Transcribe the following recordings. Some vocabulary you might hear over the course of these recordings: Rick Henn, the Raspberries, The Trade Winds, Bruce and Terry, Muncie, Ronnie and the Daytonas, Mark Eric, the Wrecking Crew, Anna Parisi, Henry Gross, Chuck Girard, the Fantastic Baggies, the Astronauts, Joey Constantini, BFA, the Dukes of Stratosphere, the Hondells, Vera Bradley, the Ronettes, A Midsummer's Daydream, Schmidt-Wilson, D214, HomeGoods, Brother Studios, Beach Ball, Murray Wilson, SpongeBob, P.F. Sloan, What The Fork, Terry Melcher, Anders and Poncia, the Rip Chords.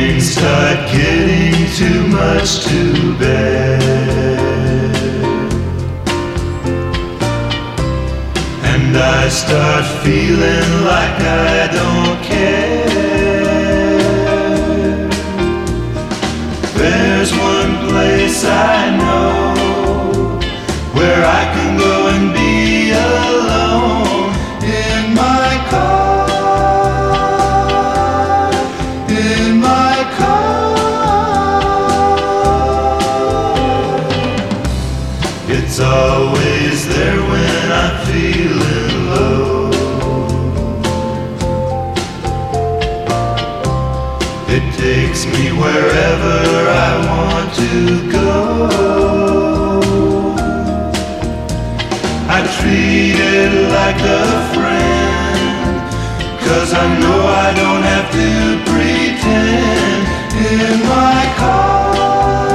things start getting too much to bear, and I start feeling like I don't care. There's one place I know where I can go and be alone in my car. It's always there when I'm feeling low. It takes me wherever I want to go. I treat it like a friend, 'cause I know I don't have to pretend. In my car,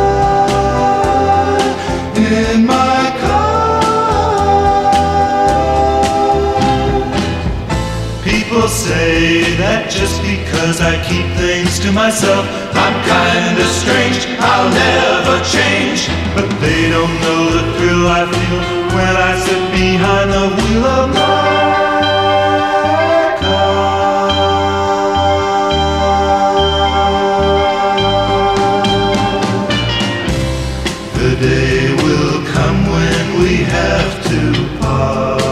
in my say that just because I keep things to myself, I'm kinda strange, I'll never change. But they don't know the thrill I feel when I sit behind the wheel of my car. The day will come when we have to part,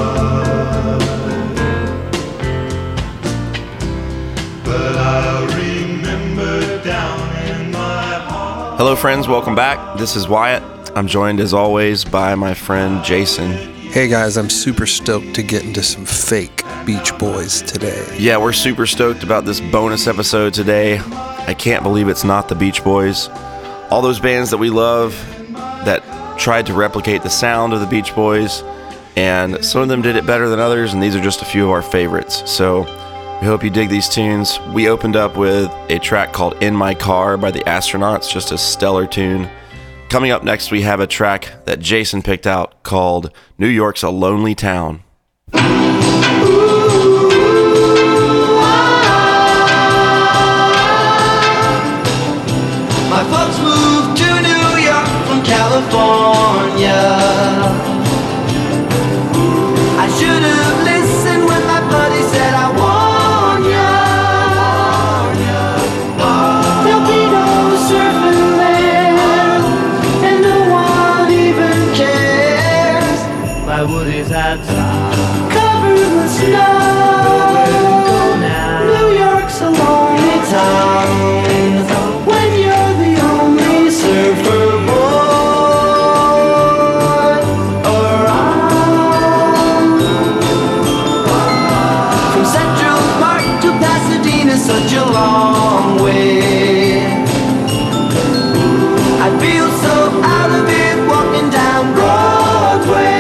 Hello friends, welcome back. This is Wyatt. I'm joined as always by my friend Jason. Hey guys, I'm super stoked to get into some fake Beach Boys today. Yeah, we're super stoked about this bonus episode today. I can't believe it's not the Beach Boys. All those bands that we love that tried to replicate the sound of the Beach Boys, and some of them did it better than others, and these are just a few of our favorites. So we hope you dig these tunes. We opened up with a track called In My Car by the Astronauts, just a stellar tune. Coming up next, we have a track that Jason picked out called New York's a Lonely Town. My folks moved to New York from California. I should have listened when my buddy said I was. Woodies outside, covered with snow. New York's a lonely town when you're the only surfer boy around. From Central Park to Pasadena, such a long way. I feel so out of it walking down Broadway.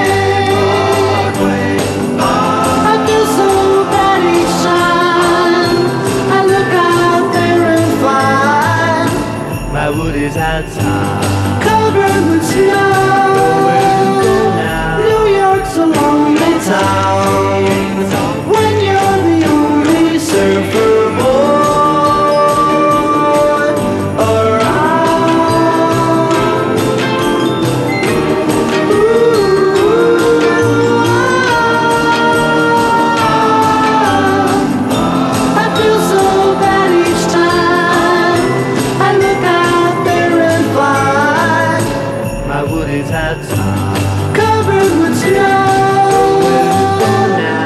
Woodies outside, covered with snow. New York's a lonely town when you're the only surfer boy around. Ooh, I feel so bad each time I look out. My woodies outside, covered with snow.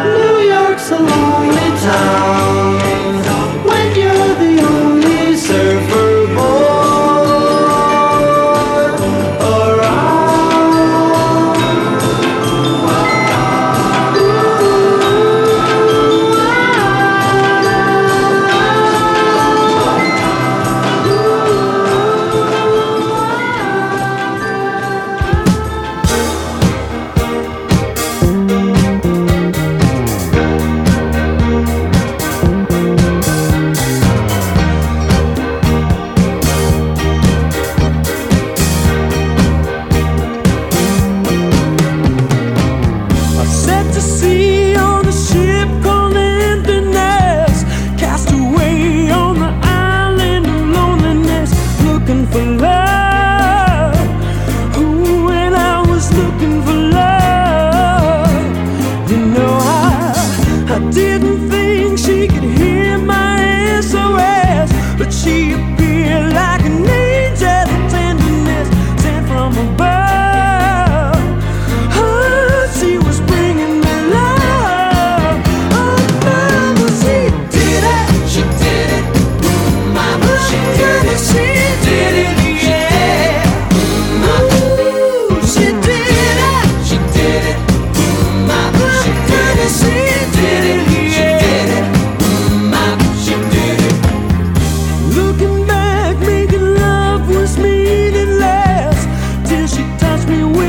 New York's a lonely town when you're the only surfer boy around. I love you.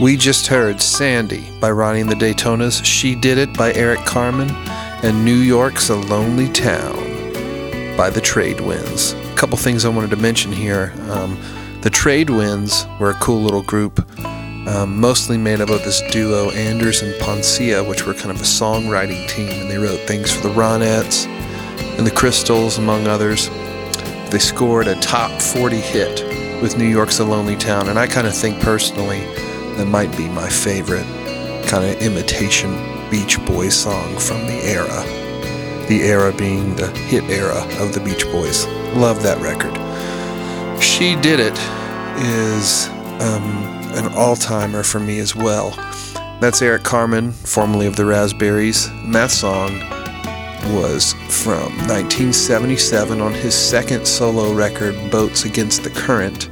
We just heard Sandy by Ronnie and the Daytonas, She Did It by Eric Carmen, and New York's a Lonely Town by the Trade Winds. A couple things I wanted to mention here. The Trade Winds were a cool little group, mostly made up of this duo, Anders and Poncia, which were kind of a songwriting team, and they wrote things for the Ronettes and the Crystals, among others. They scored a top 40 hit with New York's a Lonely Town, and I kind of think personally that might be my favorite kind of imitation Beach Boys song from the era. The era being the hit era of the Beach Boys. Love that record. She Did It is an all-timer for me as well. That's Eric Carmen, formerly of the Raspberries, and that song was from 1977 on his second solo record, Boats Against the Current.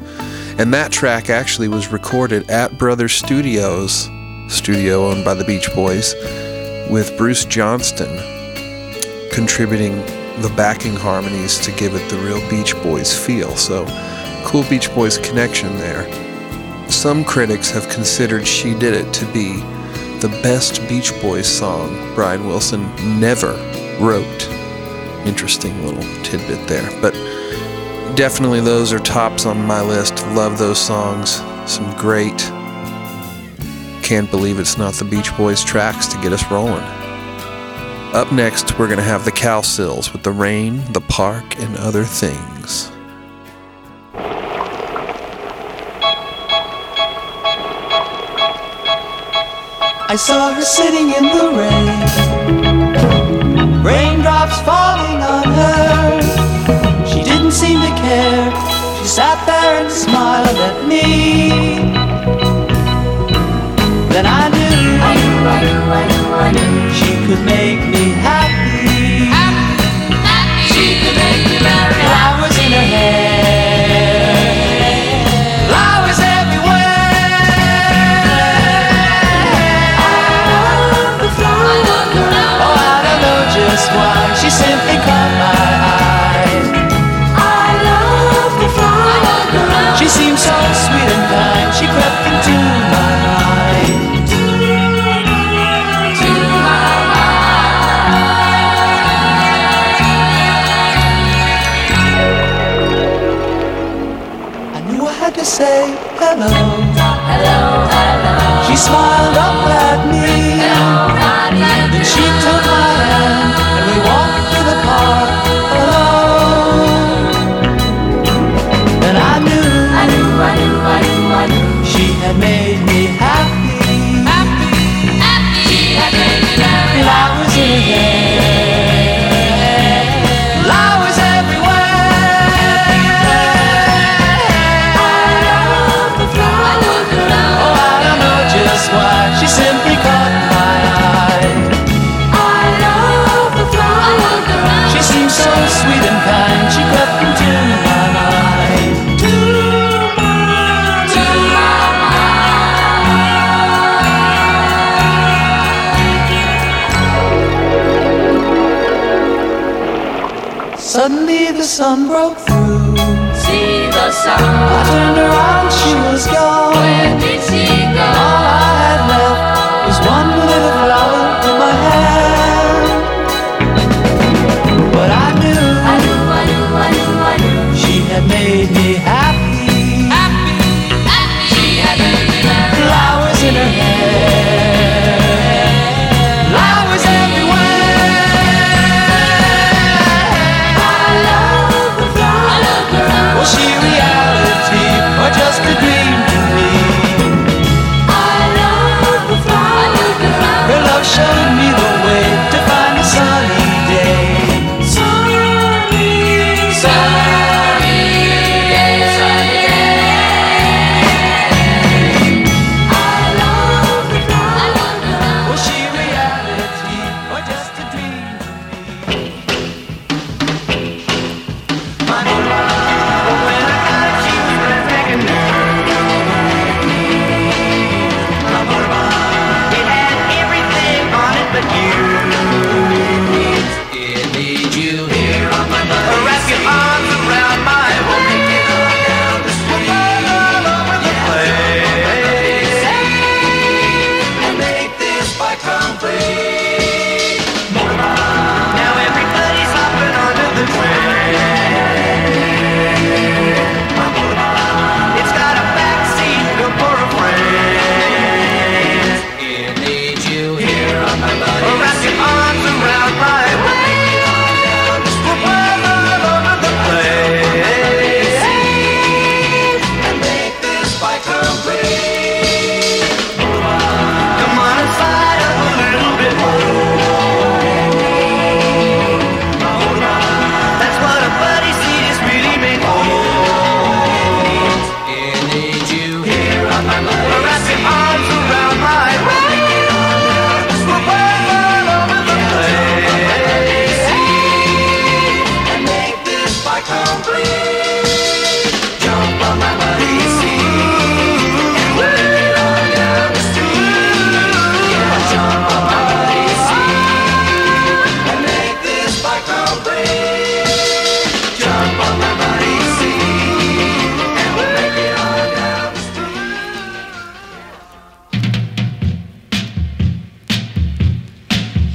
And that track actually was recorded at Brother Studios, studio owned by the Beach Boys, with Bruce Johnston contributing the backing harmonies to give it the real Beach Boys feel. So, cool Beach Boys connection there. Some critics have considered She Did It to be the best Beach Boys song Brian Wilson never wrote. Interesting little tidbit there. But definitely those are tops on my list. Love those songs. Some great Can't Believe It's Not the Beach Boys tracks to get us rolling. Up next, we're going to have the Cow Sills with The Rain, the Park, and Other Things. I saw her sitting in the rain, raindrops falling on her. She didn't seem to care. She sat there and smiled at me. Then I knew she could make me happy. She could make me merry. Flowers in her hair, flowers everywhere. I love the flower. Oh, I don't know just why she simply caught my eye. She seemed so sweet and kind. She crept into my mind, to my mind. I knew I had to say hello. Hello, hello. She smiled up at me. Hello, and then she took my hand and we walked through the park alone. And I knew she had made me happy. She had made me happy. Flowers in her hair, flowers everywhere. I love the flower girl. Oh, I don't know just why she simply caught my eye. I love the flower girl. She seemed so sweet and kind. She crept into my mind. Suddenly the sun broke through. See the sun. I turned around, she was gone. Where did she go? All I had left was one little flower in my hand. But I knew she had made me happy. She had made me happy. Flowers in her hair, flowers everywhere. She reality, or just a dream. Wrapping arms around my waist. We'll wave all over the place and make this by complete. Jump on my PC and wave it all down the street. Yeah, jump on my PC and make this by complete. Jump on my PC and we'll make it all down the street.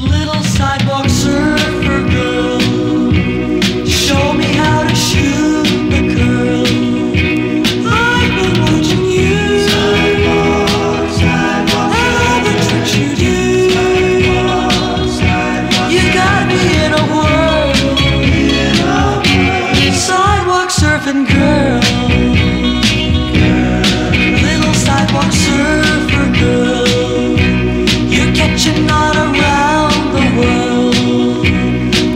Little sidewalk surfer girl, show me how to shoot the curl. I've been watching you. Sidewalk, sidewalk, I love the tricks you do. Sidewalk, sidewalk, you got me in a whirl. Sidewalk surfing girl, little sidewalk surfer girl. You're catching on around the world.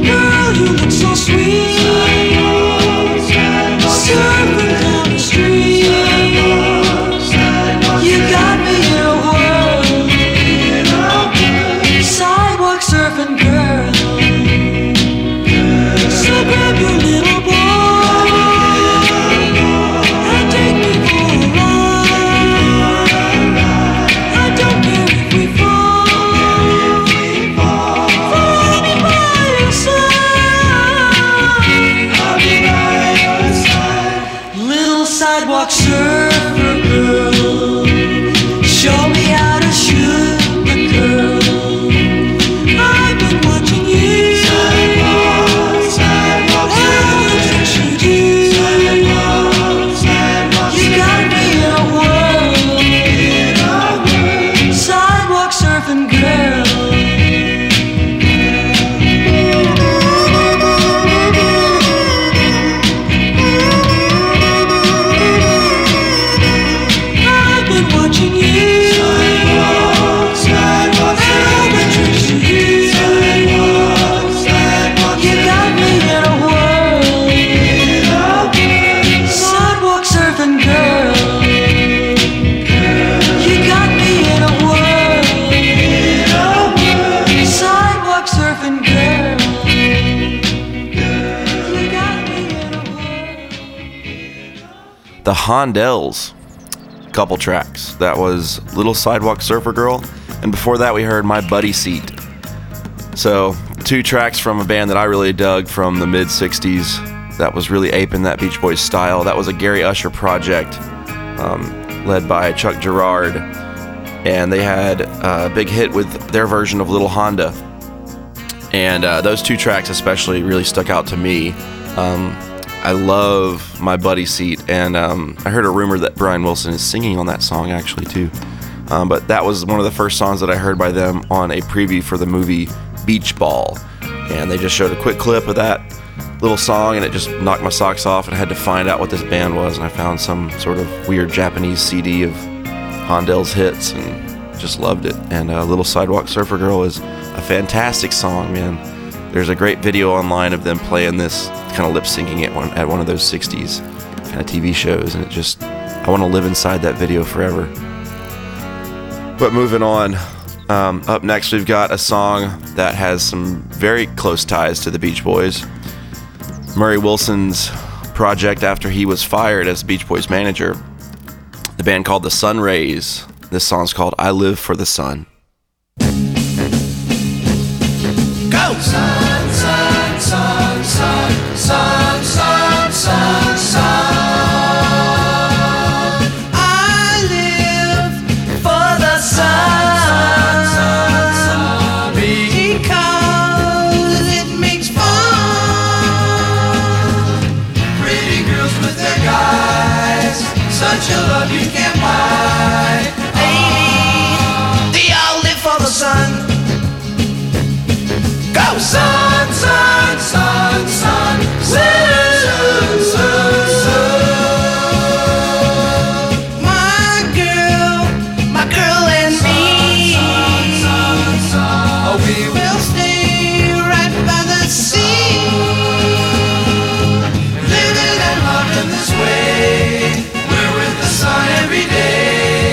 Girl, you look so sweet. Surfing down the street. You got me in a whirl. Sidewalk surfing girl. So grab your little boy and take me for a ride. I don't care if we fall for any by your side. Little sidewalk surfer girl, show me how to shoot the curl. I've been watching you. Sidewalk, sidewalk, you do. You got me in a whirl. Sidewalk surfing girl. I've been watching you. Sidewalk, sidewalk, sidewalk, sidewalk, you got me in a whirl. Sidewalk surfing girl, you got me in a whirl. Sidewalk surfing girl, you got me in a whirl. The Hondells, couple tracks. That was Little Sidewalk Surfer Girl, and before that we heard My Buddy Seat. So, two tracks from a band that I really dug from the mid 60s that was really aping that Beach Boys style. That was a Gary Usher project led by Chuck Girard, and they had a big hit with their version of Little Honda. And those two tracks especially really stuck out to me. I love My Buddy Seat, and I heard a rumor that Brian Wilson is singing on that song actually too. But that was one of the first songs that I heard by them on a preview for the movie Beach Ball, and they just showed a quick clip of that little song, and it just knocked my socks off, and I had to find out what this band was, and I found some sort of weird Japanese CD of Hondells hits and just loved it. And Little Sidewalk Surfer Girl is a fantastic song, man. There's a great video online of them playing this, kind of lip-syncing it at one of those 60s kind of TV shows, and it just, I want to live inside that video forever. But moving on, up next we've got a song that has some very close ties to the Beach Boys. Murray Wilson's project after he was fired as Beach Boys manager, the band called the Sun Rays. This song's called I Live for the Sun. Go! Sun, sun, sun, sun, sun, sun, sun, sun. I live for the sun, because it makes fun. Pretty girls with their guys, such a love you can't buy. Baby, they all live for the sun. Go! Sun, sun, sun, sun, sun, sun, sun, sun. My girl and me, sun, sun, sun, sun. We will stay right by the sea, living and loving this way. We're with the sun every day.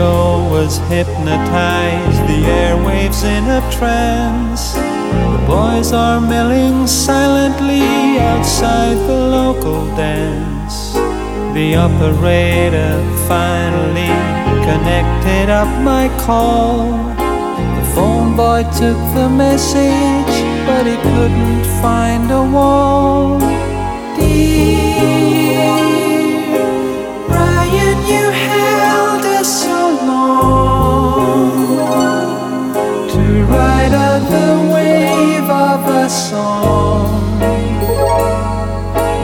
ego was hypnotized, the airwaves in a trance. The boys are milling silently outside the local dance. The operator finally connected up my call. The phone boy took the message, but he couldn't find a wall. Dear Brian, you held us so long to ride out the wave of a song.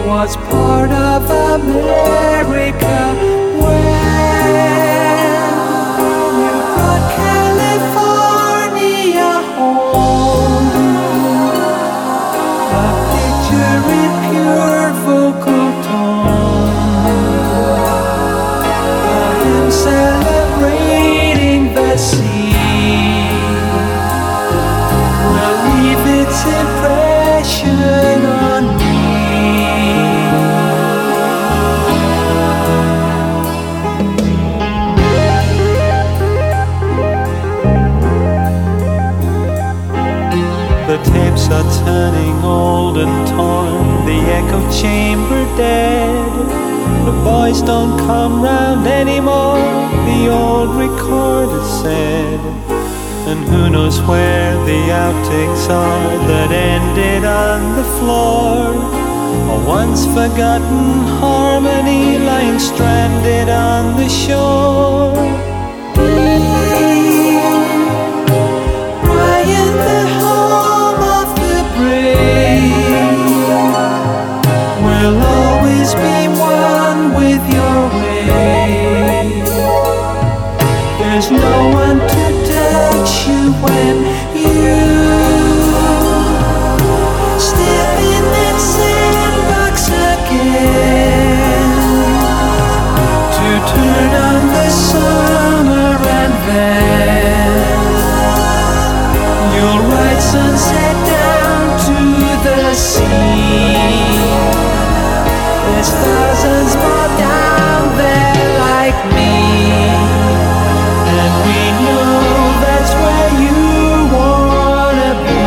Was part of America when you brought California home. A picture in pure vocal tone. I am celebrating the sea. Will leave its impression on me. The tapes are turning old and torn, the echo chamber dead. The boys don't come round anymore, the old recorder said. And who knows where the outtakes are that ended on the floor. A once forgotten harmony lying stranded on the shore. Why in the will always be one with your way. There's no one to touch you when you step in that sandbox again. To turn on the summer and then you'll ride sunset down to the sea. There's thousands more down there like me, and we know that's where you wanna be.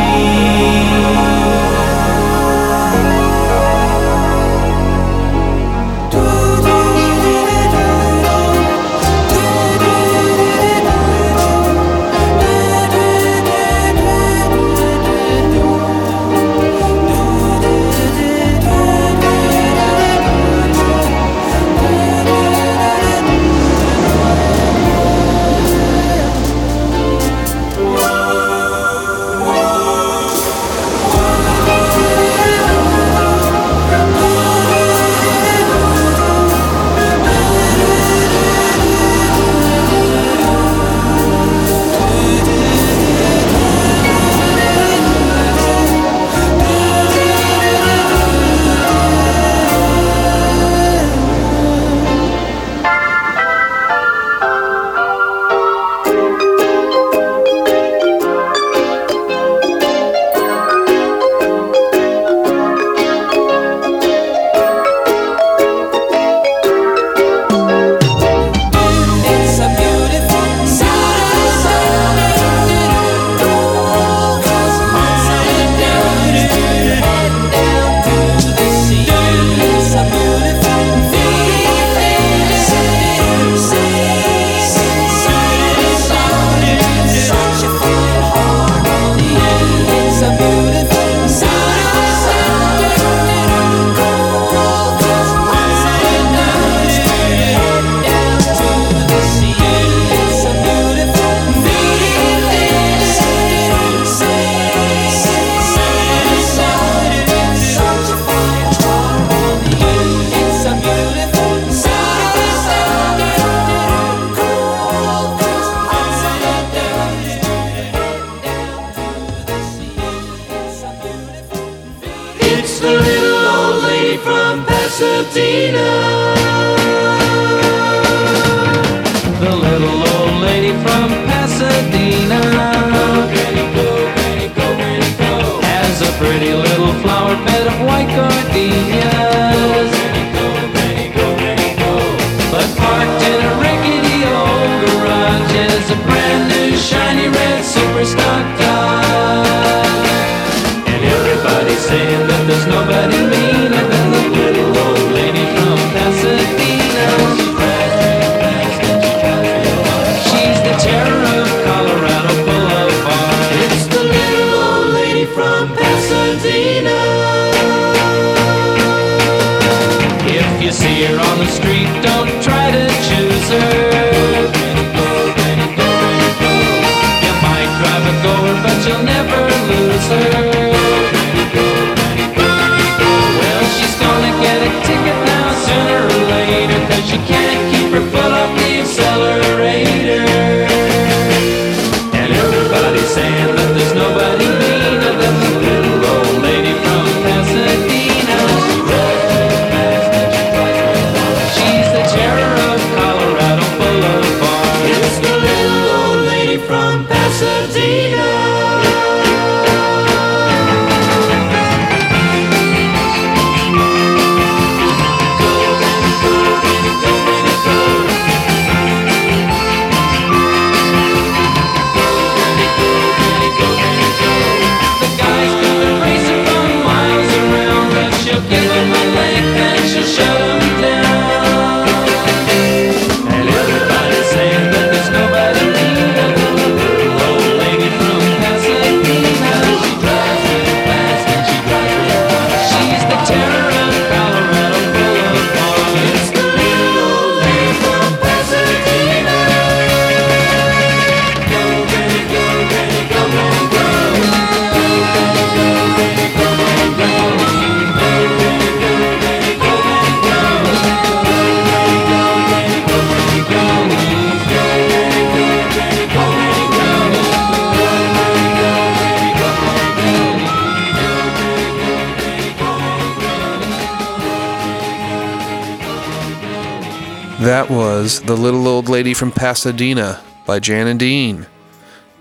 That was The Little Old Lady from Pasadena by Jan and Dean,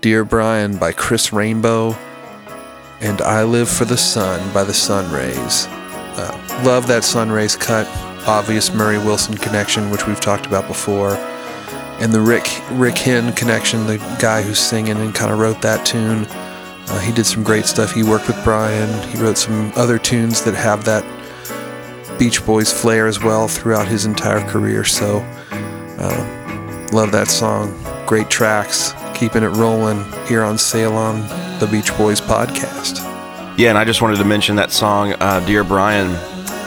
Dear Brian by Chris Rainbow, and I Live for the Sun by the Sun Rays. Love that Sun Rays cut. Obvious Murray Wilson connection, which we've talked about before. And the Rick Henn connection, the guy who's singing and kind of wrote that tune. He did some great stuff. He worked with Brian. He wrote some other tunes that have that Beach Boys flair as well throughout his entire career. So, love that song. Great tracks. Keeping it rolling here on Sail On, the Beach Boys podcast. Yeah, and I just wanted to mention that song, Dear Brian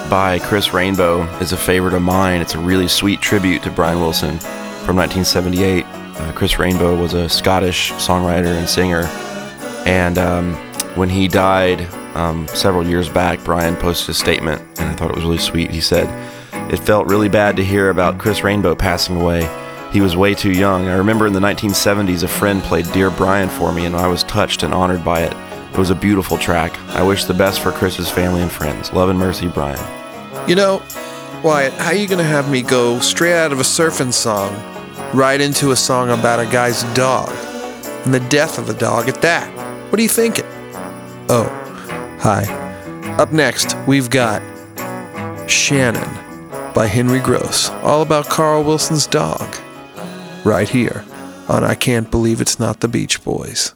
by Chris Rainbow, is a favorite of mine. It's a really sweet tribute to Brian Wilson from 1978. Chris Rainbow was a Scottish songwriter and singer. And when he died several years back, Brian posted a statement, and I thought it was really sweet. He said, "It felt really bad to hear about Chris Rainbow passing away. He was way too young. I remember in the 1970s, a friend played Dear Brian for me, and I was touched and honored by it. It was a beautiful track. I wish the best for Chris's family and friends. Love and mercy, Brian." You know, Wyatt, how are you going to have me go straight out of a surfing song right into a song about a guy's dog and the death of a dog at that? What are you thinking? Oh, hi. Up next, we've got Shannon by Henry Gross, all about Carl Wilson's dog, right here on I Can't Believe It's Not the Beach Boys.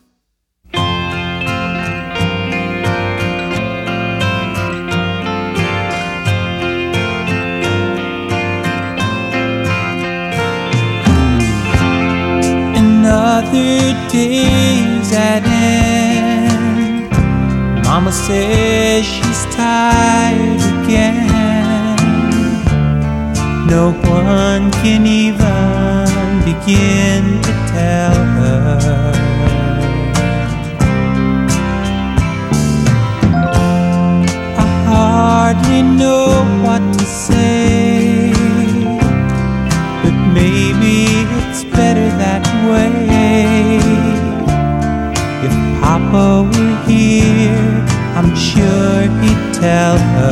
Another day's at end. Mama says she's tired again. No one can even begin to tell her. I hardly know what to say, but maybe it's better that way. If Papa were here, I'm sure he'd tell her.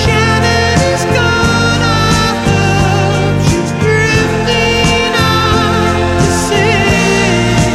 Shannon is gone, I hope she's drifting off to sea.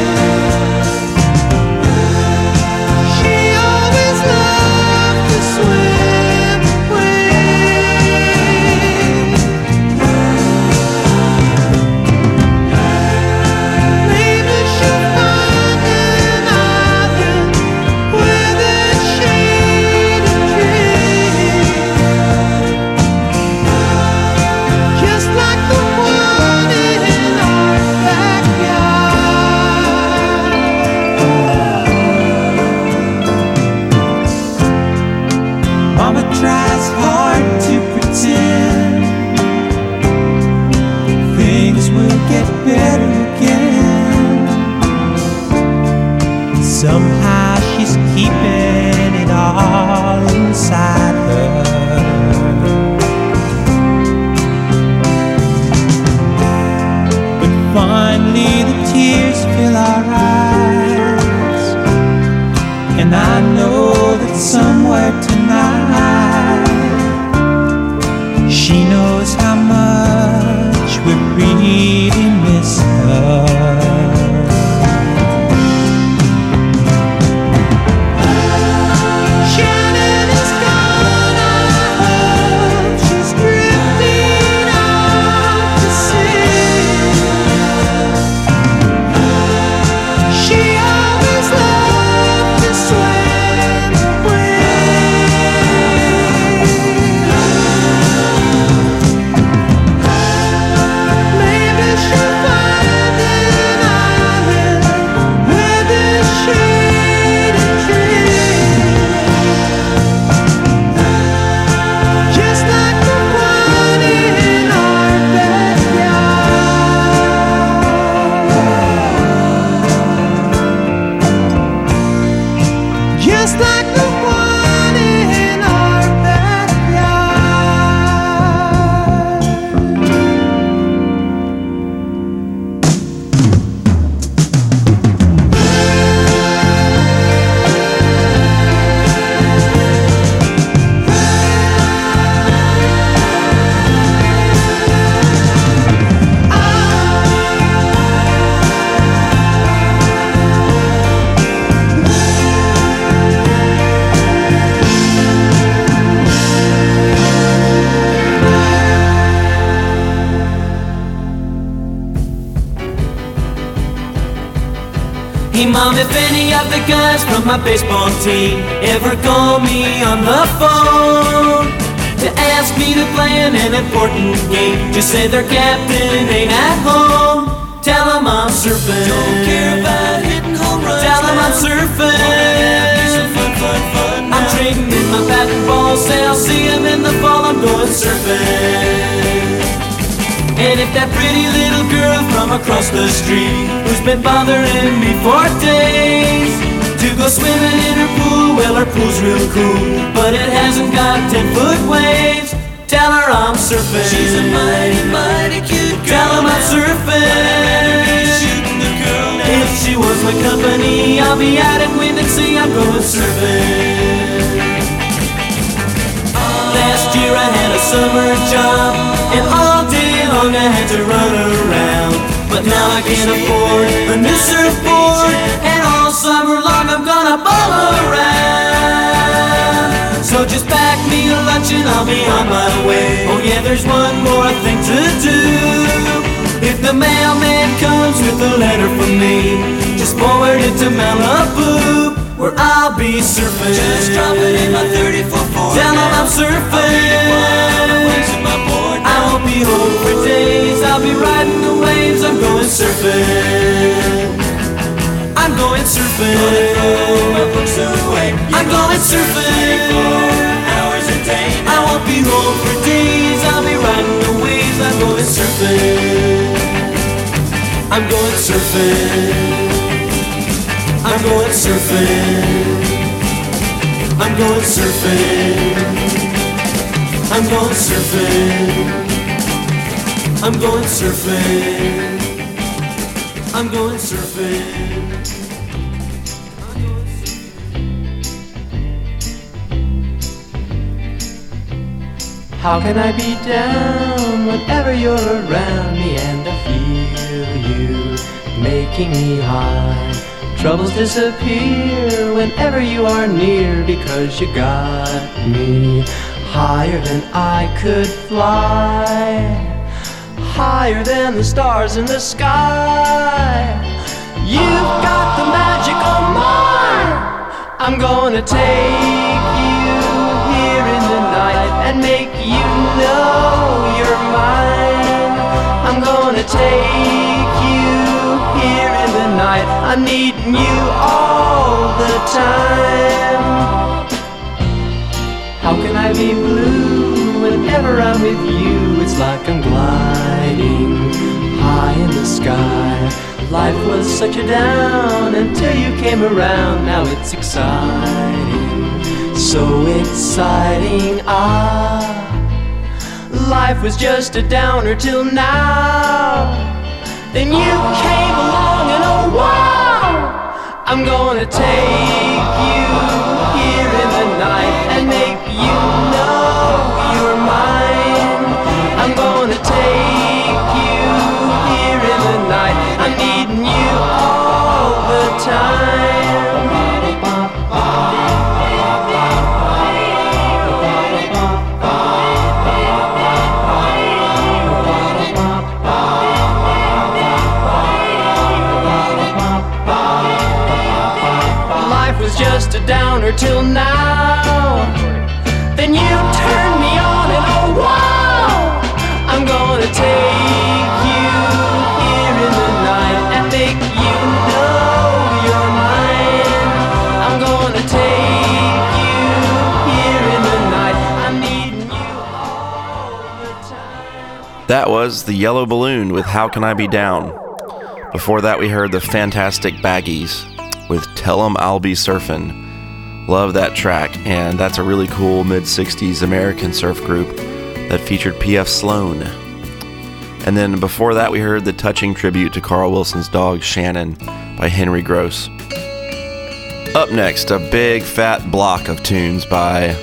Hey mom, if any of the guys from my baseball team ever call me on the phone to ask me to play in an important game, just say their captain ain't at home. Tell them I'm surfing. Don't care about hitting home runs. Tell them I'm surfing. I'm trading in my bat and ball, say I'll see them in the fall, I'm going surfing. And if that pretty little girl from across the street, who's been bothering me for days, to go swimming in her pool, well her pool's real cool, but it hasn't got 10-foot waves, tell her I'm surfing. She's a mighty, mighty cute girl. Tell her I'm surfing. Shooting the girl now. If she was my company, I'll be out at wind and sea, I'm going surfing. Last year I had a summer job, and all day long I had to run around. But now I can't afford a new surfboard, and all summer long I'm gonna bum around. So just pack me a lunch and I'll be on my way. Oh yeah, there's one more thing to do. If the mailman comes with a letter from me, just forward it to Malibu, where I'll be surfing. Just drop it in my 34-4. Tell them I'm surfing. I won't be home for days. I'll be riding the waves. I'm going surfing. I'm going surfing. I'm going surfing. I won't be home for days. I'll be riding the waves. I'm going surfing. I'm going surfing. I'm going surfing. I'm going surfing. I'm going surfing. I'm going surfing. I'm going surfing. How can I be down whenever you're around me and I feel you making me high? Troubles disappear whenever you are near, because you got me higher than I could fly, higher than the stars in the sky. You've got the magical mark. I'm gonna take you here in the night and make you know you're mine. I'm gonna take you here in the night, I'm needing you all the time. How can I be blue whenever I'm with you? It's like I'm gliding high in the sky. Life was such a down until you came around. Now it's exciting, so exciting. Ah, life was just a downer till now. Then you came along and oh wow, I'm gonna take you here in the night and make you know you're mine. I'm gonna take you here in the night, I'm needing you all the time. Just a downer till now. Then you turn me on and oh wow, I'm gonna take you here in the night and make you know you're mine. I'm gonna take you here in the night, I'm needing you all the time. That was The Yellow Balloon with How Can I Be Down. Before that we heard The Fantastic Baggies with Tell 'Em I'll Be Surfin'. Love that track, and that's a really cool mid-60s American surf group that featured P.F. Sloan. And then before that we heard the touching tribute to Carl Wilson's dog Shannon by Henry Gross. Up next, a big fat block of tunes by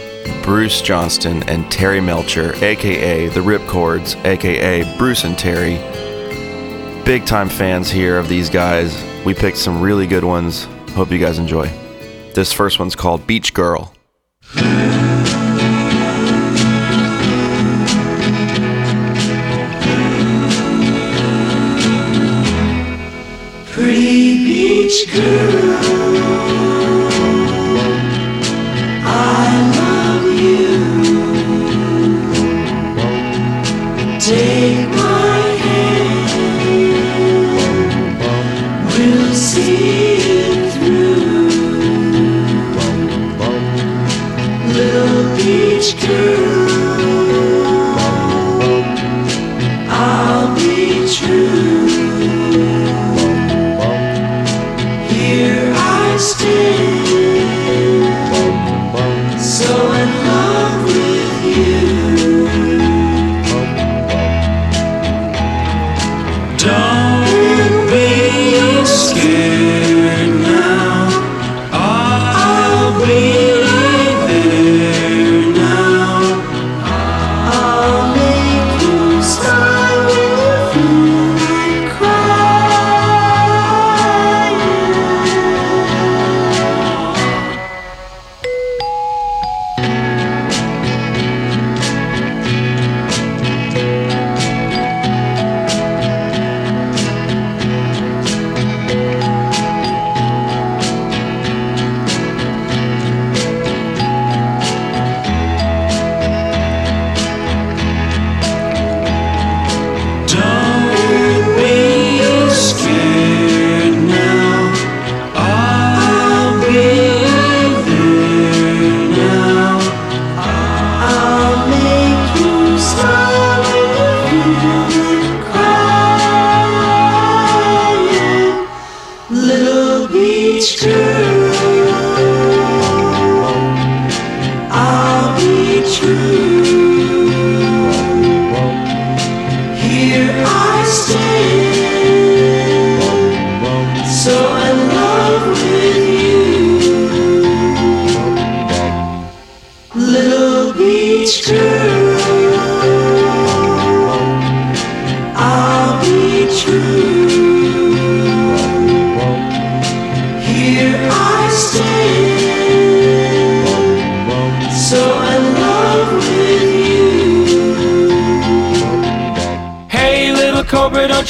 Bruce Johnston and Terry Melcher, aka the Rip Chords, aka Bruce and Terry. Big time fans here of these guys. We picked some really good ones. Hope you guys enjoy. This first one's called Beach Girl. Pretty beach Beach girl, I love you. Take my hand, we'll see it through. Little beach girl,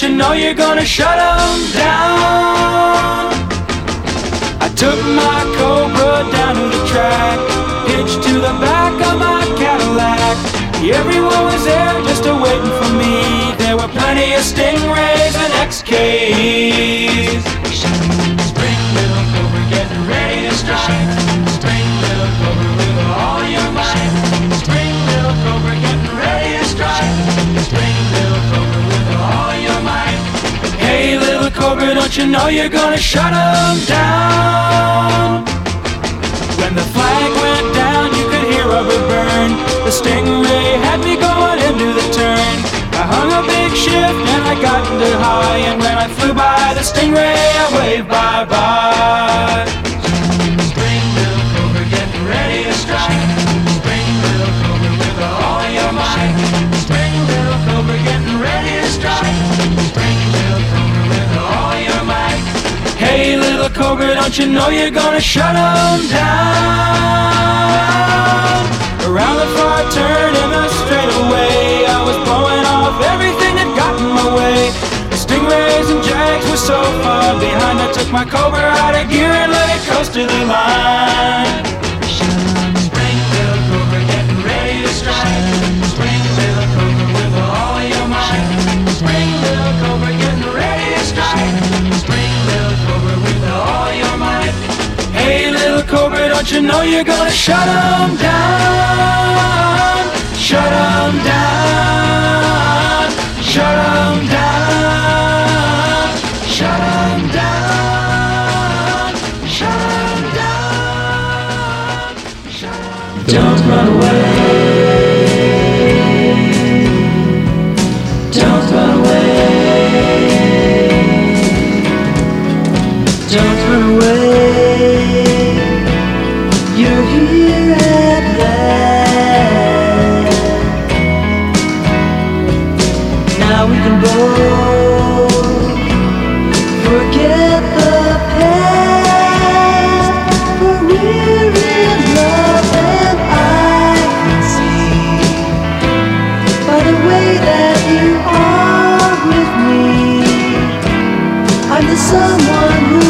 you know you're gonna shut 'em down. I took my Cobra down to the track, hitched to the back of my Cadillac. Everyone was there just a-waiting for me. There were plenty of Stingrays and XKs. Spring little Cobra getting ready to strike. Spring little Cobra with all your might. Spring little Cobra getting ready to strike. Spring little Cobra with all your might. Hey, little Cobra, don't you know you're gonna shut 'em down? When the flag went down, you could hear rubber burn. The Stingray had me going into the turn. I hung a big shift and I got into high, and when I flew by the Stingray, I waved bye-bye. Spring, little Cobra, getting ready to strike. Spring, little Cobra, with all your might. Spring, little Cobra, getting ready to strike. Hey, little Cobra, don't you know you're gonna shut 'em down? Around the far turn in the straightaway, I was blowing off everything that got in my way. The Stingrays and Jags were so far behind, I took my Cobra out of gear and let it coast to the line. Spring, little Cobra, getting ready to strike. Spring, little Cobra, with all your might. Spring, little Cobra, getting ready to strike. Hey, little Cobra, don't you know you're gonna shut 'em down? Shut 'em down. Shut 'em down. Shut 'em down. Shut 'em down. Shut 'em down. Don't run away. Don't run away. Don't run away. Someone who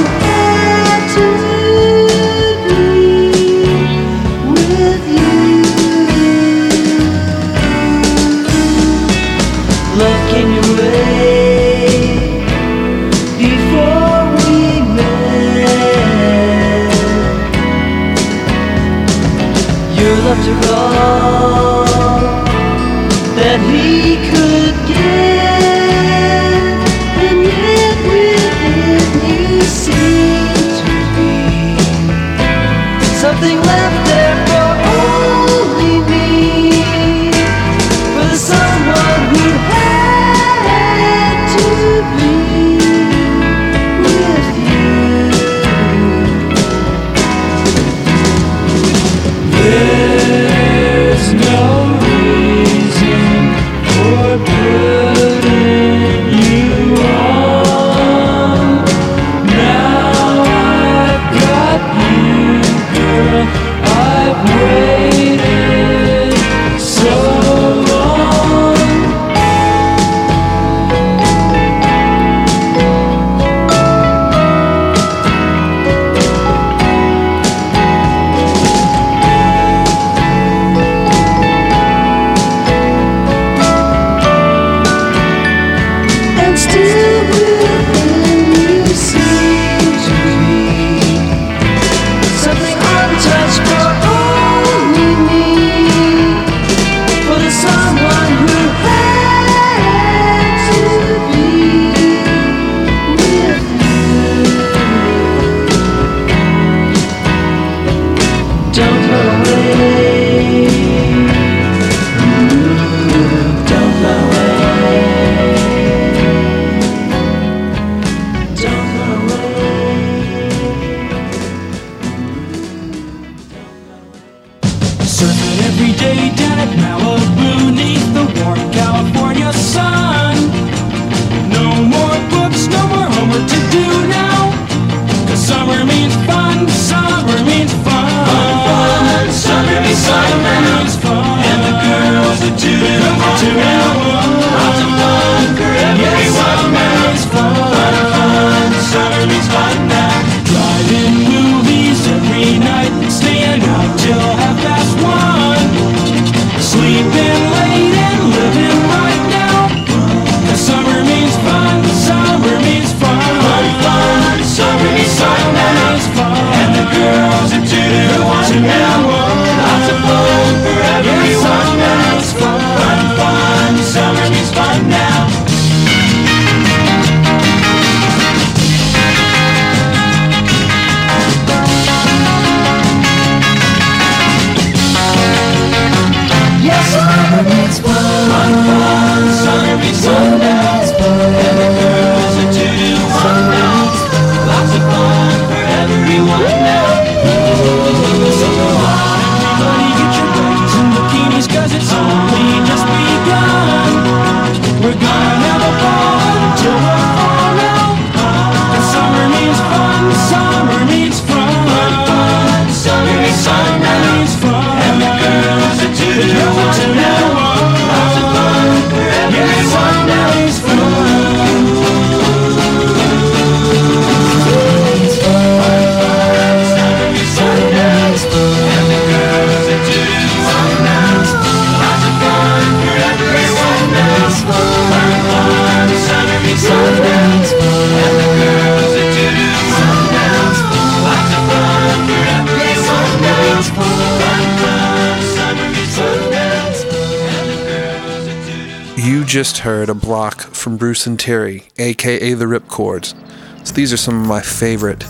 Just heard a block from Bruce and Terry, aka the Rip Chords. So these are some of my favorite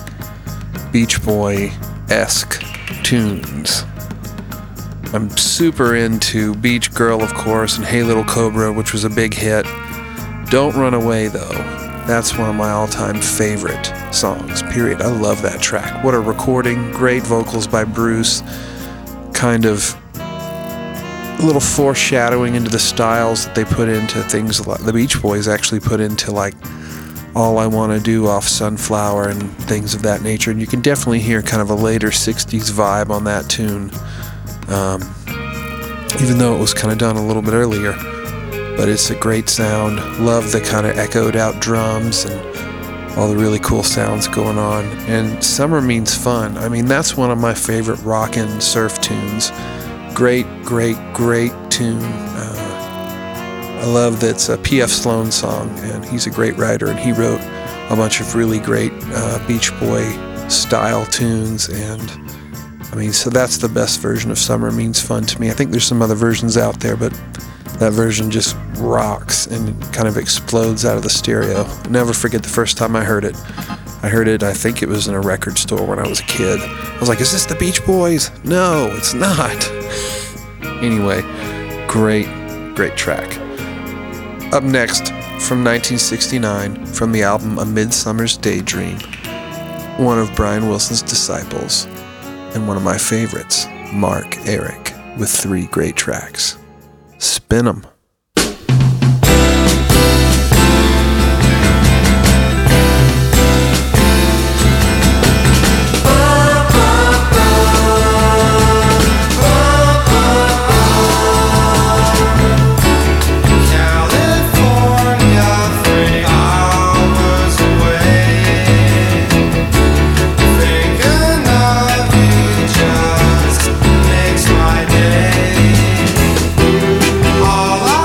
Beach Boy-esque tunes. I'm super into Beach Girl, of course, and Hey Little Cobra, which was a big hit. Don't Run Away, though. That's one of my all-time favorite songs, period. I love that track. What a recording. Great vocals by Bruce. Kind of a little foreshadowing into the styles that they put into things like the Beach Boys actually put into, like, All I Want to Do off Sunflower and things of that nature. And you can definitely hear kind of a later 60s vibe on that tune, even though it was kind of done a little bit earlier. But it's a great sound. Love the kind of echoed out drums and all the really cool sounds going on. And Summer Means Fun. I mean, that's one of my favorite rockin' surf tunes. Great tune. I love that it's a P.F. Sloan song, and he's a great writer, and he wrote a bunch of really great Beach Boy-style tunes, and I mean, so that's the best version of Summer Means Fun to me. I think there's some other versions out there, but that version just rocks and kind of explodes out of the stereo. I'll never forget the first time I heard it. I think it was in a record store when I was a kid. I was like, is this the Beach Boys? No, it's not. Anyway, great track. Up next, from 1969, from the album A Midsummer's Daydream, one of Brian Wilson's disciples, and one of my favorites, Mark Eric, with three great tracks. Spin 'em. All I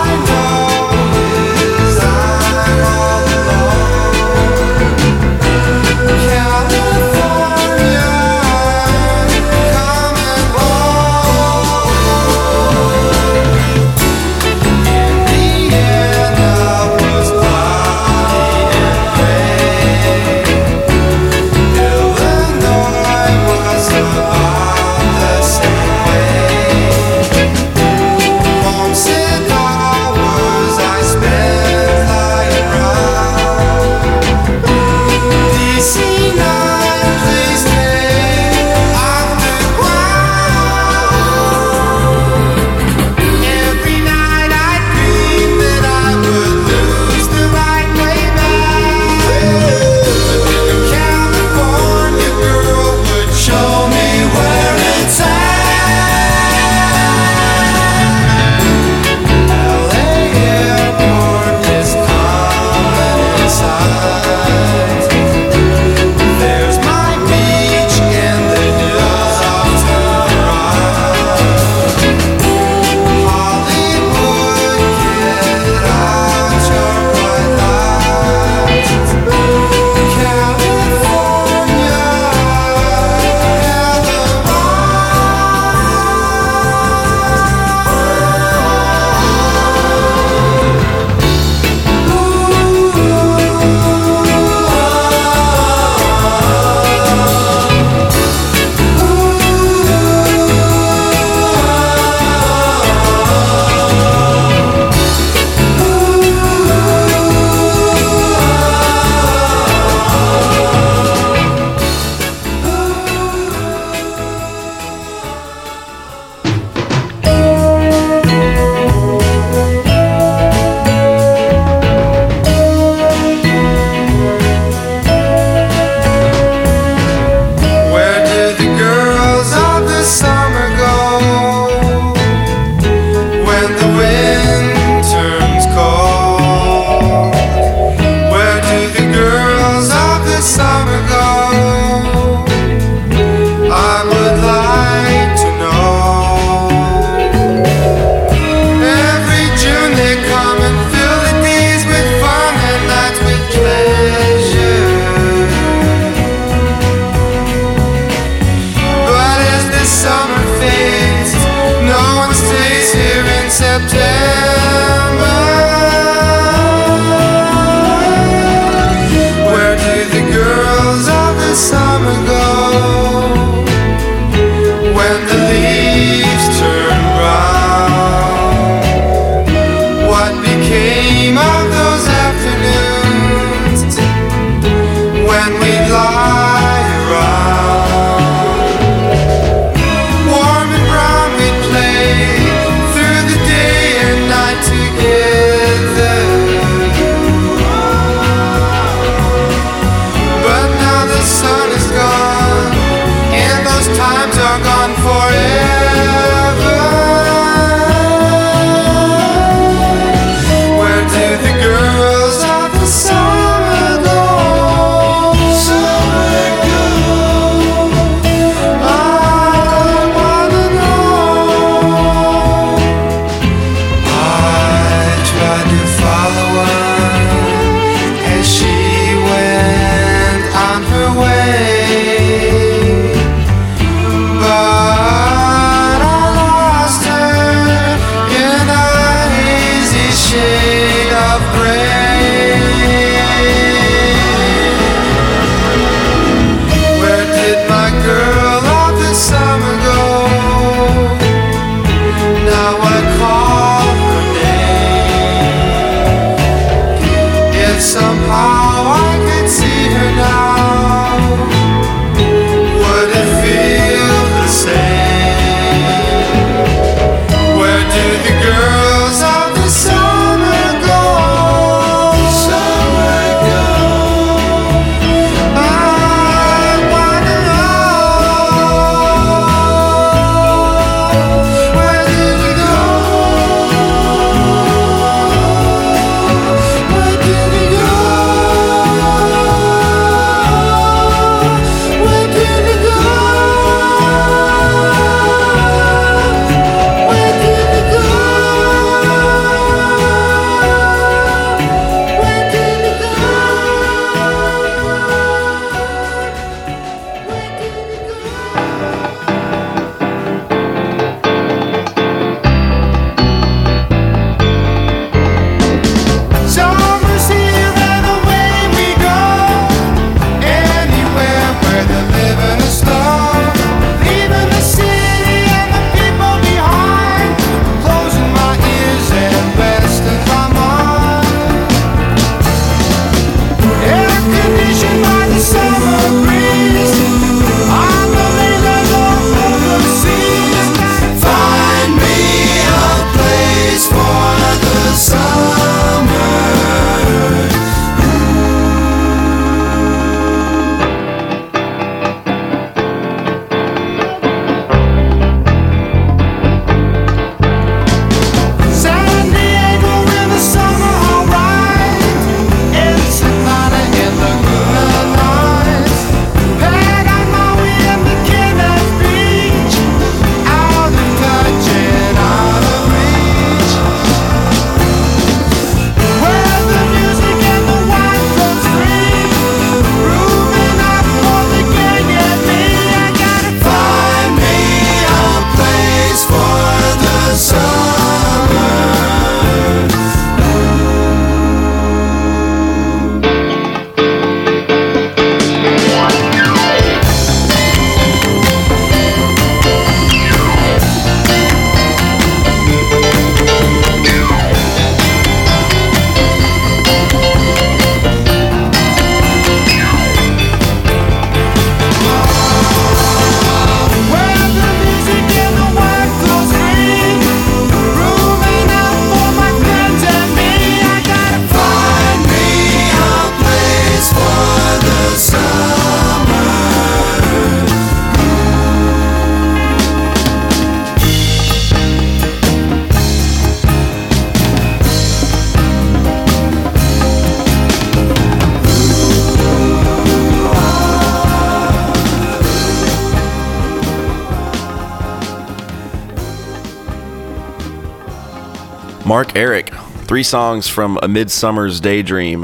Mark Eric, 3 songs from A Midsummer's Daydream.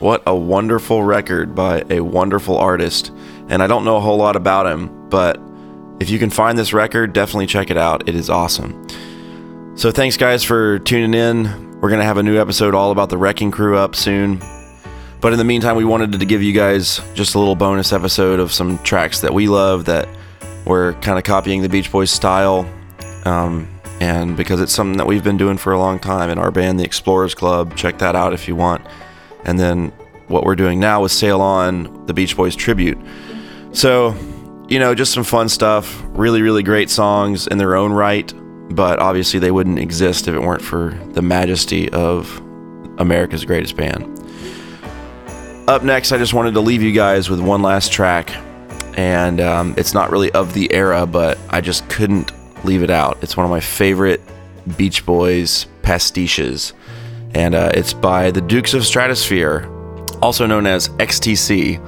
What a wonderful record by a wonderful artist. And I don't know a whole lot about him, but if you can find this record, definitely check it out. It is awesome. So thanks, guys, for tuning in. We're going to have a new episode all about the Wrecking Crew up soon. But in the meantime, we wanted to give you guys just a little bonus episode of some tracks that we love that we're kind of copying the Beach Boys style. And because it's something that we've been doing for a long time in our band, The Explorers Club, check that out if you want. And then what we're doing now is Sail On, the Beach Boys tribute. So, you know, just some fun stuff, really, really great songs in their own right, but obviously they wouldn't exist if it weren't for the majesty of America's greatest band. Up next, I just wanted to leave you guys with one last track, and it's not really of the era, but I just couldn't leave it out. It's one of my favorite Beach Boys pastiches, and it's by the Dukes of Stratosphere, also known as XTC,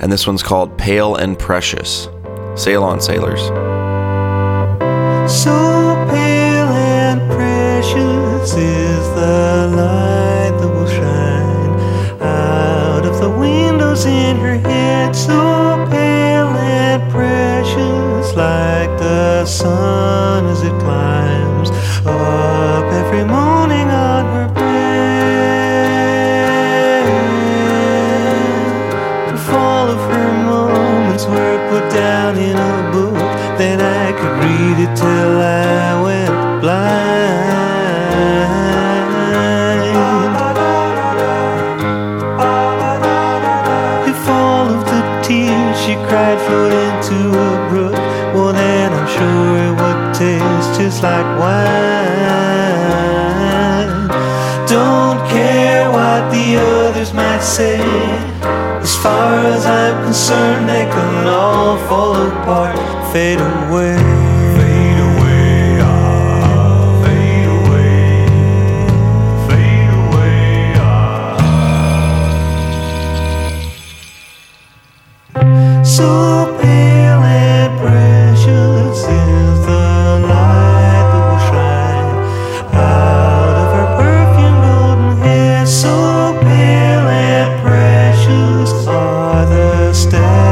and this one's called Pale and Precious. Sail on, sailors. So pale and precious is the light that will shine out of the windows in her head, so pale and precious, like the sun as it climbs up every morning on her bed. If all of her moments were put down in a book, then I could read it till I went blind. If all of the tears she cried flowed into a brook, well then I'm sure it would taste just like wine. Don't care what the others might say, as far as I'm concerned they can all fall apart. Fade away, fade away, ah, fade away, fade away, ah. So pale and precious is the light that will shine out of her perfume golden hair. So pale and precious are the stars.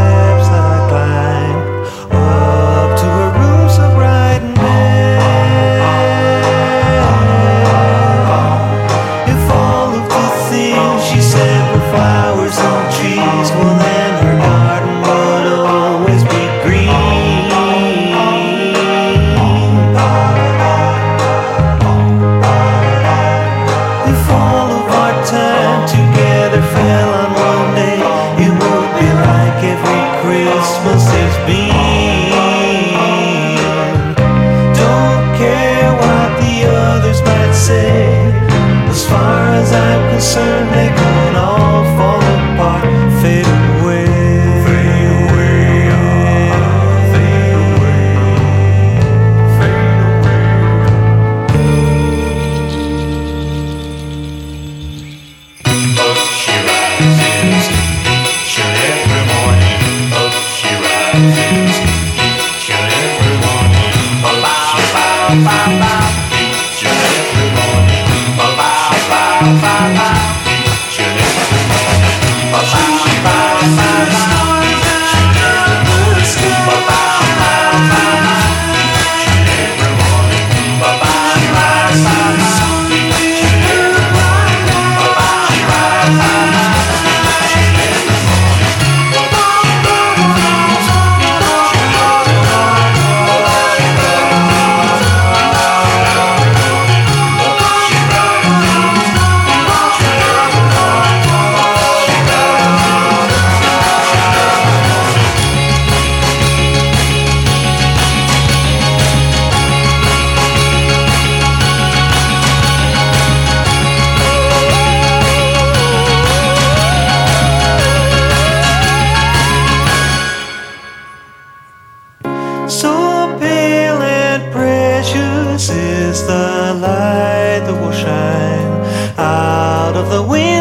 Is the light that will shine out of the wind.